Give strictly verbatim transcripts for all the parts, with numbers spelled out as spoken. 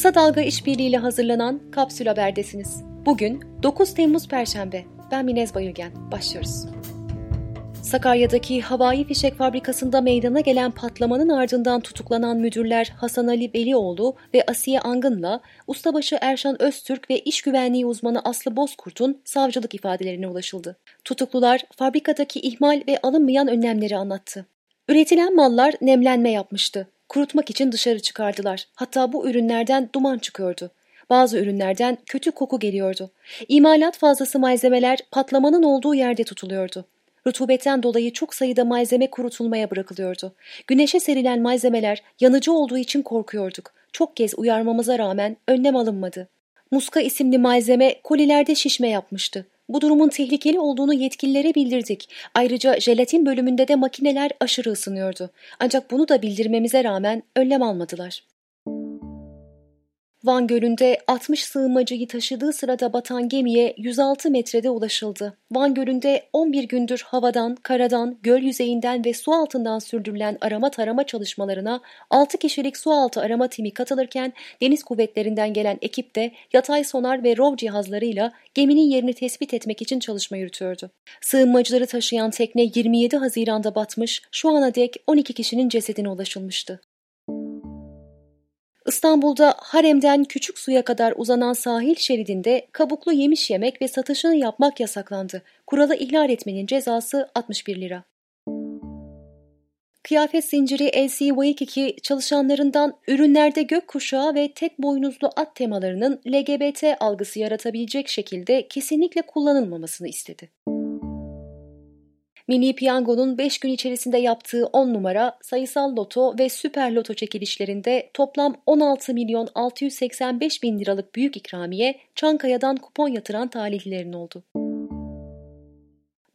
Kısa Dalga İşbirliği ile hazırlanan Kapsül Haber'desiniz. Bugün dokuz Temmuz Perşembe. Ben Minez Bayırgen. Başlıyoruz. Sakarya'daki havai fişek fabrikasında meydana gelen patlamanın ardından tutuklanan müdürler Hasan Ali Velioğlu ve Asiye Angın'la ustabaşı Erşan Öztürk ve iş güvenliği uzmanı Aslı Bozkurt'un savcılık ifadelerine ulaşıldı. Tutuklular fabrikadaki ihmal ve alınmayan önlemleri anlattı. Üretilen mallar nemlenme yapmıştı. Kurutmak için dışarı çıkardılar. Hatta bu ürünlerden duman çıkıyordu. Bazı ürünlerden kötü koku geliyordu. İmalat fazlası malzemeler patlamanın olduğu yerde tutuluyordu. Rutubetten dolayı çok sayıda malzeme kurutulmaya bırakılıyordu. Güneşe serilen malzemeler yanıcı olduğu için korkuyorduk. Çok kez uyarmamıza rağmen önlem alınmadı. Muska isimli malzeme kolilerde şişme yapmıştı. Bu durumun tehlikeli olduğunu yetkililere bildirdik. Ayrıca jelatin bölümünde de makineler aşırı ısınıyordu. Ancak bunu da bildirmemize rağmen önlem almadılar. Van Gölü'nde altmış sığınmacıyı taşıdığı sırada batan gemiye yüz altı metrede ulaşıldı. Van Gölü'nde on bir gündür havadan, karadan, göl yüzeyinden ve su altından sürdürülen arama tarama çalışmalarına altı kişilik sualtı arama timi katılırken Deniz Kuvvetleri'nden gelen ekip de yatay sonar ve rov cihazlarıyla geminin yerini tespit etmek için çalışma yürütüyordu. Sığınmacıları taşıyan tekne yirmi yedi Haziran'da batmış, şu ana dek on iki kişinin cesedine ulaşılmıştı. İstanbul'da Harem'den Küçük Suya kadar uzanan sahil şeridinde kabuklu yemiş yemek ve satışını yapmak yasaklandı. Kuralı ihlal etmenin cezası altmış bir lira. Kıyafet zinciri L C Waikiki çalışanlarından ürünlerde gökkuşağı ve tek boynuzlu at temalarının L G B T algısı yaratabilecek şekilde kesinlikle kullanılmamasını istedi. Milli Piyango'nun beş gün içerisinde yaptığı on numara, sayısal loto ve süper loto çekilişlerinde toplam on altı milyon altı yüz seksen beş bin liralık büyük ikramiye Çankaya'dan kupon yatıran talihlilerin oldu.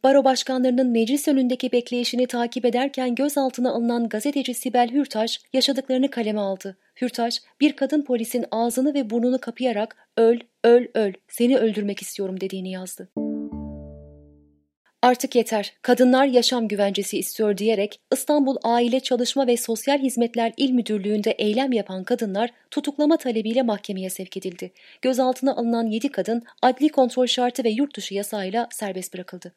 Baro başkanlarının meclis önündeki bekleyişini takip ederken gözaltına alınan gazeteci Sibel Hürtaş yaşadıklarını kaleme aldı. Hürtaş, bir kadın polisin ağzını ve burnunu kapayarak "Öl, öl, öl, seni öldürmek istiyorum" dediğini yazdı. Artık yeter, kadınlar yaşam güvencesi istiyor diyerek İstanbul Aile Çalışma ve Sosyal Hizmetler İl Müdürlüğü'nde eylem yapan kadınlar tutuklama talebiyle mahkemeye sevk edildi. Gözaltına alınan yedi kadın adli kontrol şartı ve yurt dışı yasağıyla serbest bırakıldı.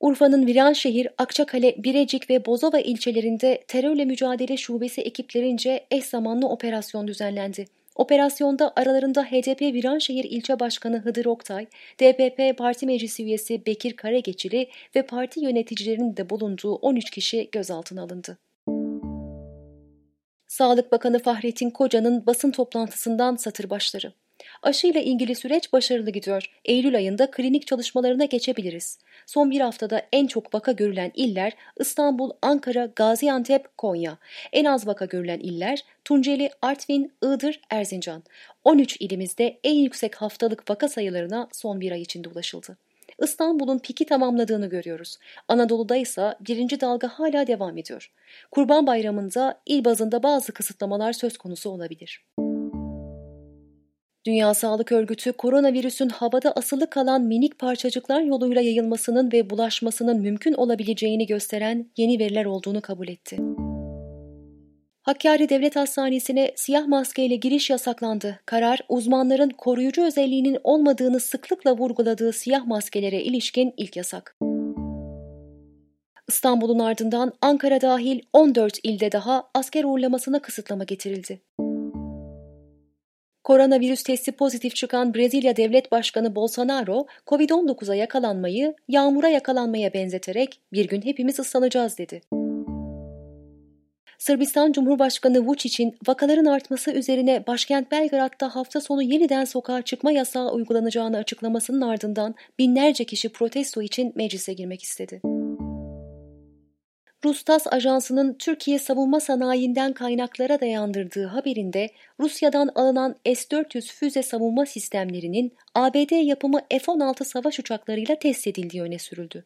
Urfa'nın Viranşehir, Akçakale, Birecik ve Bozova ilçelerinde terörle mücadele şubesi ekiplerince eş zamanlı operasyon düzenlendi. Operasyonda aralarında H D P Viranşehir İlçe Başkanı Hıdır Oktay, D P P Parti Meclisi üyesi Bekir Karageçili ve parti yöneticilerinin de bulunduğu on üç kişi gözaltına alındı. Sağlık Bakanı Fahrettin Koca'nın basın toplantısından satır başları. Aşıyla ilgili süreç başarılı gidiyor. Eylül ayında klinik çalışmalarına geçebiliriz. Son bir haftada en çok vaka görülen iller İstanbul, Ankara, Gaziantep, Konya. En az vaka görülen iller Tunceli, Artvin, Iğdır, Erzincan. on üç ilimizde en yüksek haftalık vaka sayılarına son bir ay içinde ulaşıldı. İstanbul'un piki tamamladığını görüyoruz. Anadolu'da ise birinci dalga hala devam ediyor. Kurban Bayramı'nda il bazında bazı kısıtlamalar söz konusu olabilir. Dünya Sağlık Örgütü, koronavirüsün havada asılı kalan minik parçacıklar yoluyla yayılmasının ve bulaşmasının mümkün olabileceğini gösteren yeni veriler olduğunu kabul etti. Hakkari Devlet Hastanesi'ne siyah maskeyle giriş yasaklandı. Karar, uzmanların koruyucu özelliğinin olmadığını sıklıkla vurguladığı siyah maskelere ilişkin ilk yasak. İstanbul'un ardından Ankara dahil on dört ilde daha asker uğurlamasına kısıtlama getirildi. Koronavirüs testi pozitif çıkan Brezilya Devlet Başkanı Bolsonaro, kovid on dokuza yakalanmayı yağmura yakalanmaya benzeterek "bir gün hepimiz ıslanacağız" dedi. Sırbistan Cumhurbaşkanı Vučić'in vakaların artması üzerine başkent Belgrad'da hafta sonu yeniden sokağa çıkma yasağı uygulanacağını açıklamasının ardından binlerce kişi protesto için meclise girmek istedi. Rus TASS Ajansı'nın Türkiye savunma sanayinden kaynaklara dayandırdığı haberinde Rusya'dan alınan S dört yüz füze savunma sistemlerinin A B D yapımı F on altı savaş uçaklarıyla test edildiği öne sürüldü.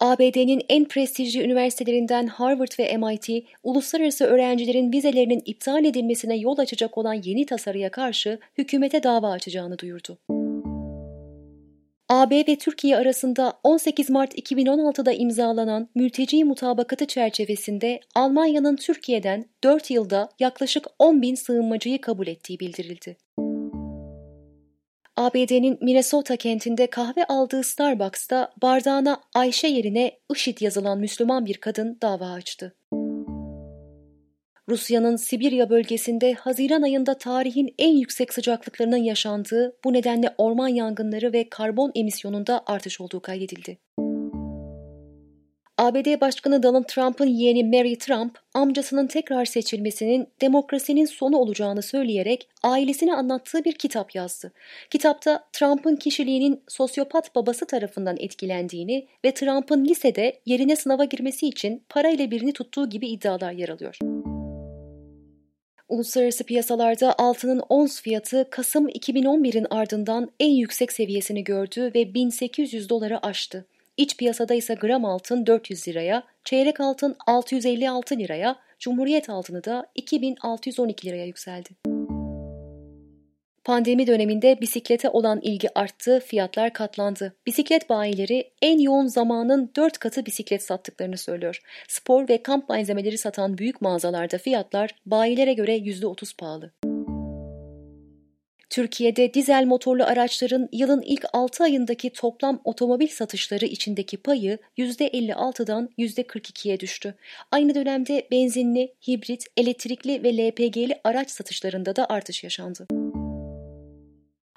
A B D'nin en prestijli üniversitelerinden Harvard ve M I T, uluslararası öğrencilerin vizelerinin iptal edilmesine yol açacak olan yeni tasarıya karşı hükümete dava açacağını duyurdu. A B ve Türkiye arasında on sekiz Mart iki bin on altıda imzalanan Mülteci Mutabakatı çerçevesinde Almanya'nın Türkiye'den dört yılda yaklaşık on bin sığınmacıyı kabul ettiği bildirildi. A B D'nin Minnesota kentinde kahve aldığı Starbucks'ta bardağına Ayşe yerine IŞİD yazılan Müslüman bir kadın dava açtı. Rusya'nın Sibirya bölgesinde Haziran ayında tarihin en yüksek sıcaklıklarının yaşandığı, bu nedenle orman yangınları ve karbon emisyonunda artış olduğu kaydedildi. A B D Başkanı Donald Trump'ın yeğeni Mary Trump, amcasının tekrar seçilmesinin demokrasinin sonu olacağını söyleyerek ailesine anlattığı bir kitap yazdı. Kitapta Trump'ın kişiliğinin sosyopat babası tarafından etkilendiğini ve Trump'ın lisede yerine sınava girmesi için parayla birini tuttuğu gibi iddialar yer alıyor. Uluslararası piyasalarda altının ons fiyatı Kasım iki bin on birin ardından en yüksek seviyesini gördü ve bin sekiz yüz doları aştı. İç piyasada ise gram altın dört yüz liraya, çeyrek altın altı yüz elli altı liraya, Cumhuriyet altını da iki bin altı yüz on iki liraya yükseldi. Pandemi döneminde bisiklete olan ilgi arttı, fiyatlar katlandı. Bisiklet bayileri en yoğun zamanın dört katı bisiklet sattıklarını söylüyor. Spor ve kamp malzemeleri satan büyük mağazalarda fiyatlar bayilere göre yüzde otuz pahalı. Türkiye'de dizel motorlu araçların yılın ilk altı ayındaki toplam otomobil satışları içindeki payı yüzde elli altıdan yüzde kırk ikiye düştü. Aynı dönemde benzinli, hibrit, elektrikli ve L P G'li araç satışlarında da artış yaşandı.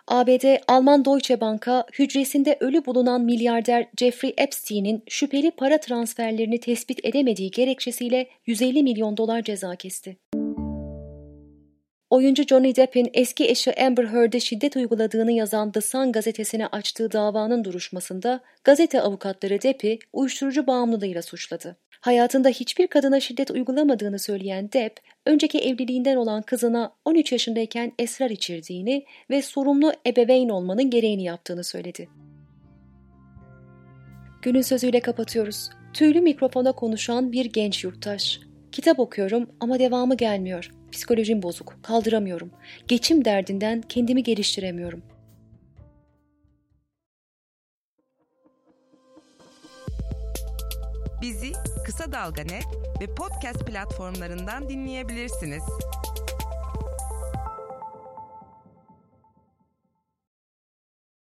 A B D, Alman Deutsche Bank'a hücresinde ölü bulunan milyarder Jeffrey Epstein'in şüpheli para transferlerini tespit edemediği gerekçesiyle yüz elli milyon dolar ceza kesti. Oyuncu Johnny Depp'in eski eşi Amber Heard'e şiddet uyguladığını yazan The Sun gazetesine açtığı davanın duruşmasında gazete avukatları Depp'i uyuşturucu bağımlılığıyla suçladı. Hayatında hiçbir kadına şiddet uygulamadığını söyleyen Depp, önceki evliliğinden olan kızına on üç yaşındayken esrar içirdiğini ve sorumlu ebeveyn olmanın gereğini yaptığını söyledi. Günün sözüyle kapatıyoruz. Tüylü mikrofona konuşan bir genç yurttaş. Kitap okuyorum ama devamı gelmiyor. Psikolojim bozuk, kaldıramıyorum. Geçim derdinden kendimi geliştiremiyorum. Bizi Kısa Dalga ve podcast platformlarından dinleyebilirsiniz.